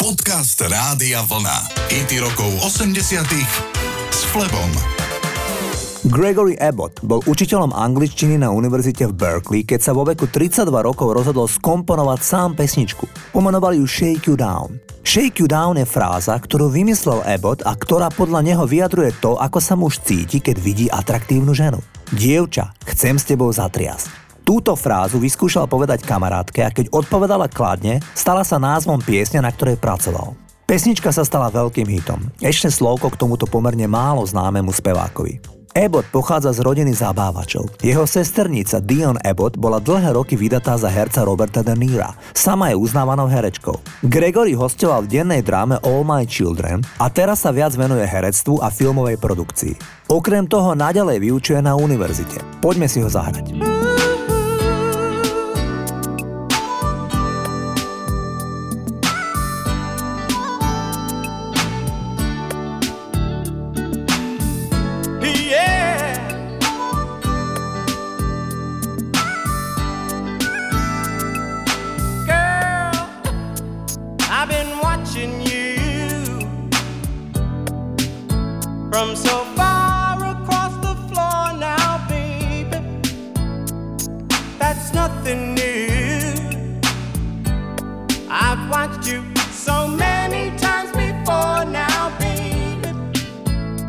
Podcast Rádia Vlna. Hity rokov 80 s Flebom. Gregory Abbott bol učiteľom angličtiny na univerzite v Berkeley, keď sa vo veku 32 rokov rozhodol skomponovať sám pesničku. Pomenoval ju Shake You Down. Shake You Down je fráza, ktorú vymyslel Abbott a ktorá podľa neho vyjadruje to, ako sa muž cíti, keď vidí atraktívnu ženu. Dievča, chcem s tebou zatriasť. Túto frázu vyskúšal povedať kamarátke a keď odpovedala kladne, stala sa názvom piesne, na ktorej pracoval. Pesnička sa stala veľkým hitom. Ešte slovko k tomuto pomerne málo známemu spevákovi. Abbott pochádza z rodiny zabávačov. Jeho sesternica Dion Abbott bola dlhé roky vydatá za herca Roberta De Níra. Sama je uznávanou herečkou. Gregory hostoval v dennej dráme All My Children a teraz sa viac venuje herectvu a filmovej produkcii. Okrem toho naďalej vyučuje na univerzite. Poďme si ho zahrať. From so far across the floor now, baby, that's nothing new. I've watched you so many times before now, baby.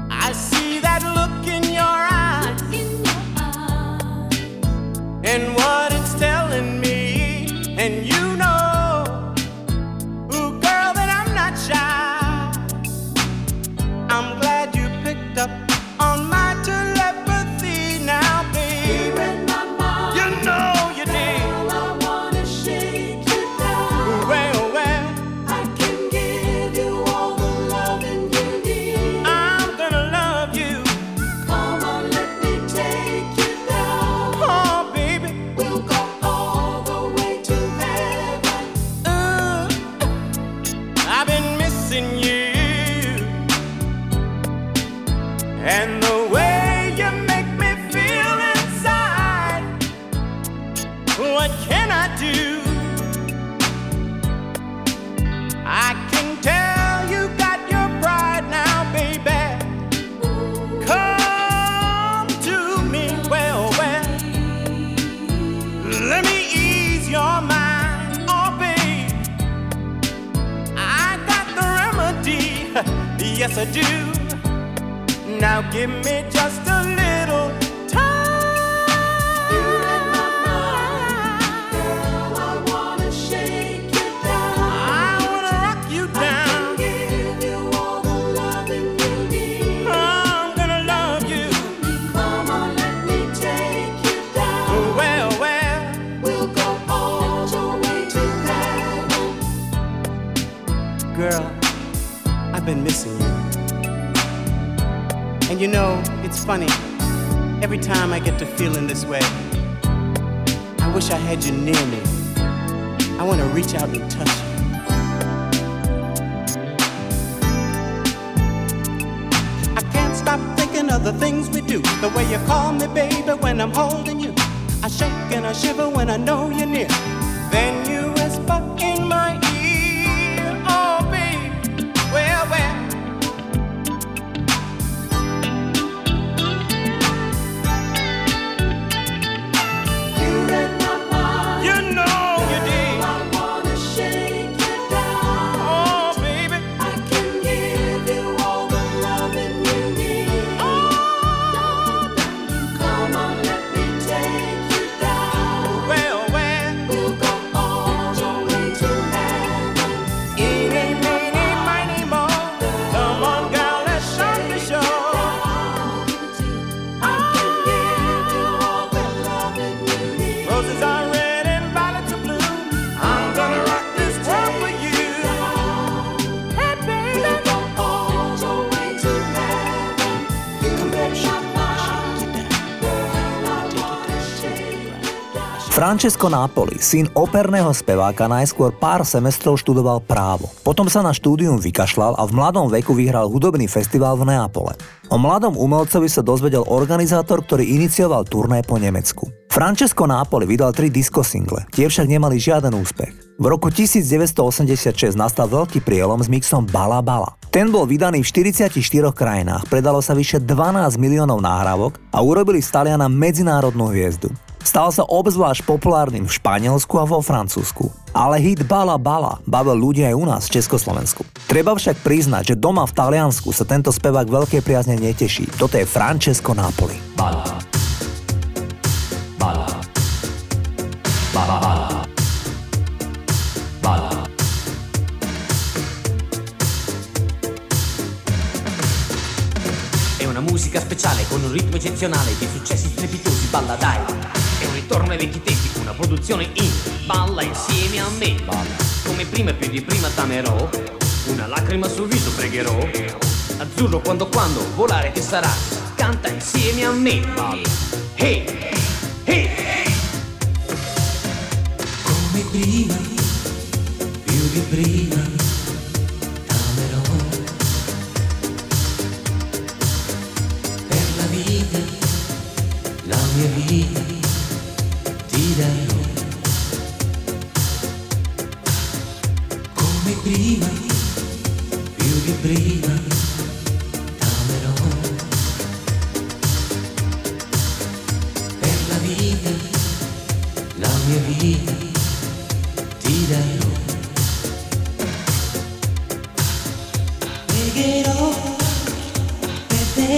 I see that look in your eyes, and what it's telling me, and you know. Yes, I do. Now give me just a little time. You in my mind, girl, I wanna shake you down. I wanna rock you down. I can give you all the loving you need. I'm gonna love you. Come on, let me take you down. Well, well, we'll go all the way to heaven. Girl, I've been missing you. And you know, it's funny, every time I get to feeling this way, I wish I had you near me. I want to reach out and touch you. I can't stop thinking of the things we do, the way you call me, baby, when I'm holding you. I shake and I shiver when I know you're near. Then you whisper in my ear, oh, baby, where? Francesco Napoli, syn operného speváka, najskôr pár semestrov študoval právo. Potom sa na štúdium vykašľal a v mladom veku vyhral hudobný festival v Neapole. O mladom umelcovi sa dozvedel organizátor, ktorý inicioval turné po Nemecku. Francesco Napoli vydal 3 diskosingle, tie však nemali žiaden úspech. V roku 1986 nastal veľký prielom s mixom Bolla Bolla. Ten bol vydaný v 44 krajinách, predalo sa vyše 12 miliónov nahrávok a urobili z Taliana medzinárodnú hviezdu. Stal sa obzvlášť populárnym v Španielsku a vo Francúzsku. Ale hit Bolla Bolla bavil ľudia aj u nás v Československu. Treba však priznať, že doma v Taliansku sa tento spevák veľkej priazne neteší. Toto je Francesco Napoli. Bolla Bolla Bolla Bolla Bolla. È una musica speciale con un ritmo eccezionale di successi strepitosi, balla dai. È un ritorno ai vecchi tempi, una produzione indie, balla insieme a me. Balla. Come prima e più di prima t'amerò, una lacrima sul viso pregherò. Azzurro quando volare che sarà, canta insieme a me. Balla. Hey, hey, hey. Come prima, più di prima. La mia vita ti darò, come prima, più di prima t'amerò, per la mia vita ti darò, pregherò per te.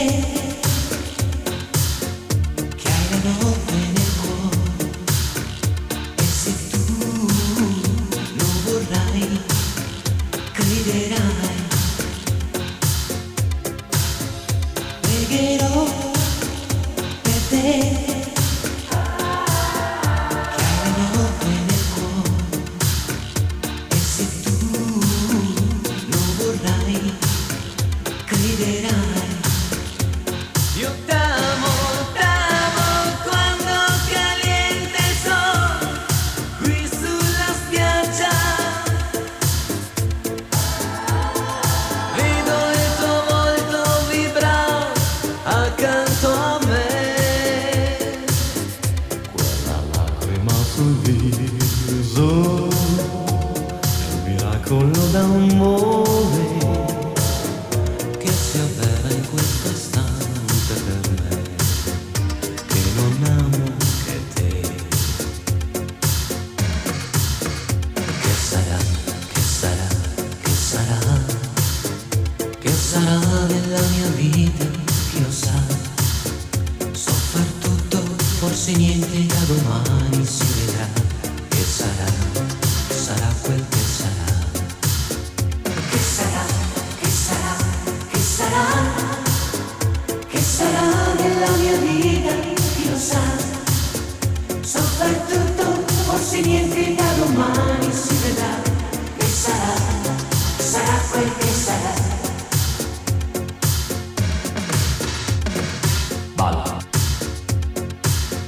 Bolla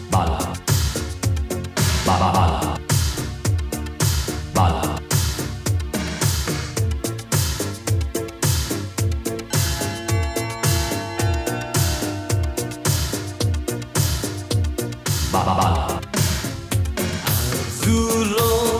Bolla. Azzurro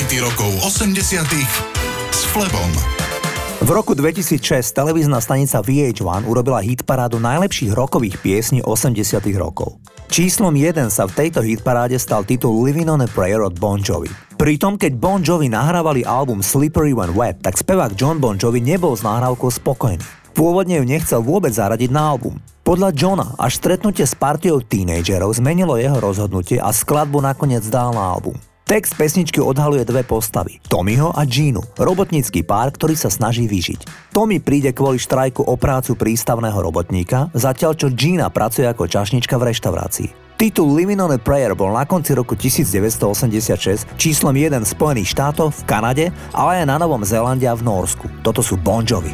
hity rokov 80-tých s Flebom. V roku 2006 televízna stanica VH1 urobila hitparádu najlepších rokových piesní 80. rokov. Číslom 1 sa v tejto hitparáde stal titul Living on a Prayer od Bon Jovi. Pritom, keď Bon Jovi nahrávali album Slippery When Wet, tak spevák John Bon Jovi nebol s nahrávkou spokojný. Pôvodne ju nechcel vôbec zaradiť na album. Podľa Johna až stretnutie s partiou teenagerov zmenilo jeho rozhodnutie a skladbu nakoniec dal na album. Text pesničky odhaluje dve postavy, Tommyho a Jeanu, robotnícky pár, ktorý sa snaží vyžiť. Tommy príde kvôli štrajku o prácu prístavného robotníka, zatiaľ čo Jeana pracuje ako čašnička v reštaurácii. Titul Living on a Prayer bol na konci roku 1986 číslom 1 v Spojených štátoch, v Kanade, ale aj na Novom Zélande a v Norsku. Toto sú Bon Jovi.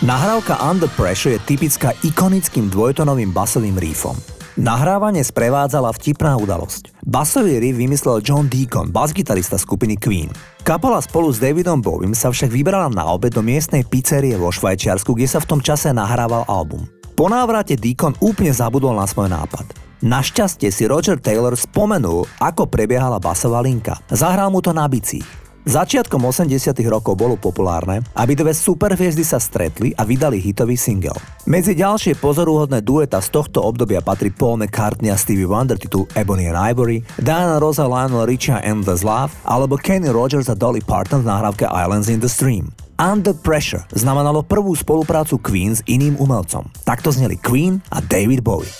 Nahrávka Under Pressure je typická ikonickým dvojtonovým basovým riffom. Nahrávanie sprevádzala vtipná udalosť. Basový riff vymyslel John Deacon, basgitarista skupiny Queen. Kapela spolu s Davidom Bowiem sa však vybrala na obed do miestnej pizzerie vo Švajčiarsku, kde sa v tom čase nahrával album. Po návrate Deacon úplne zabudol na svoj nápad. Našťastie si Roger Taylor spomenul, ako prebiehala basová linka. Zahral mu to na bicí. Začiatkom 80. rokov bolo populárne, aby dve superhviezdy sa stretli a vydali hitový single. Medzi ďalšie pozoruhodné dueta z tohto obdobia patrí Paul McCartney a Stevie Wonder, titul Ebony and Ivory, Diana Ross a Lionel Richie a Endless Love, alebo Kenny Rogers a Dolly Parton v nahrávke Islands in the Stream. Under Pressure znamenalo prvú spoluprácu Queen s iným umelcom. Takto zneli Queen a David Bowie.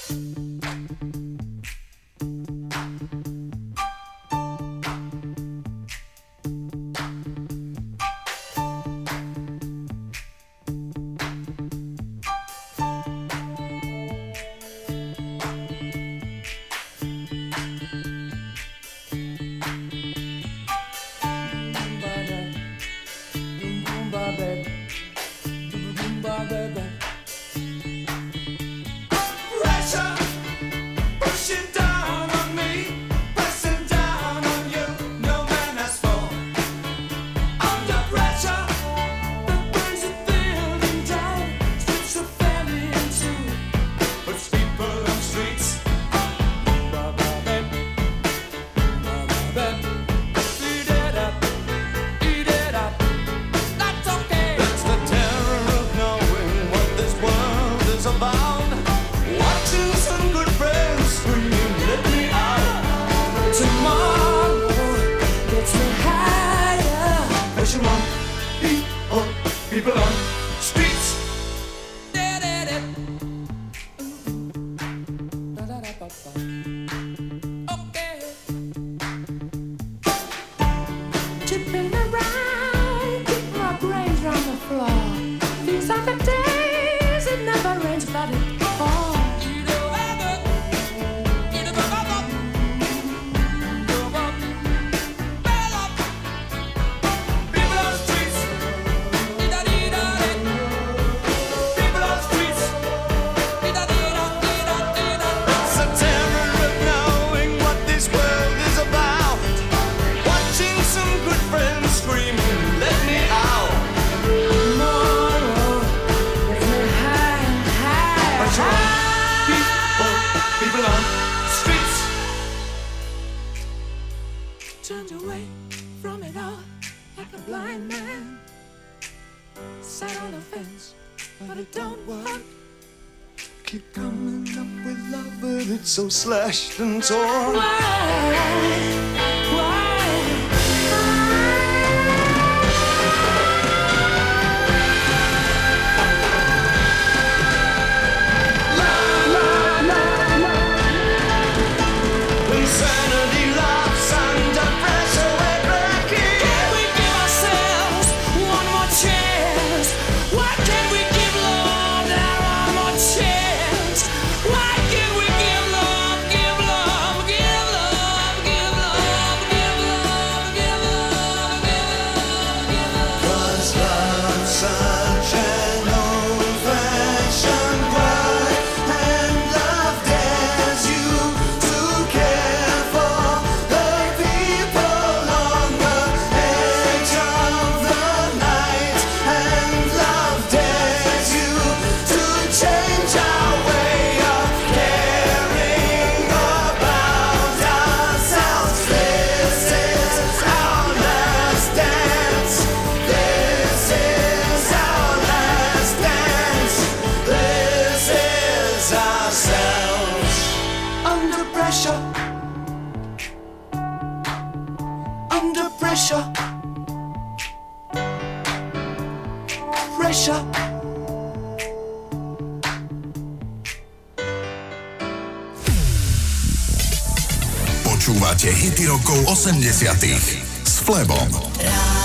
So slashed and torn. Počúvate hity rokov 80. s Flebom.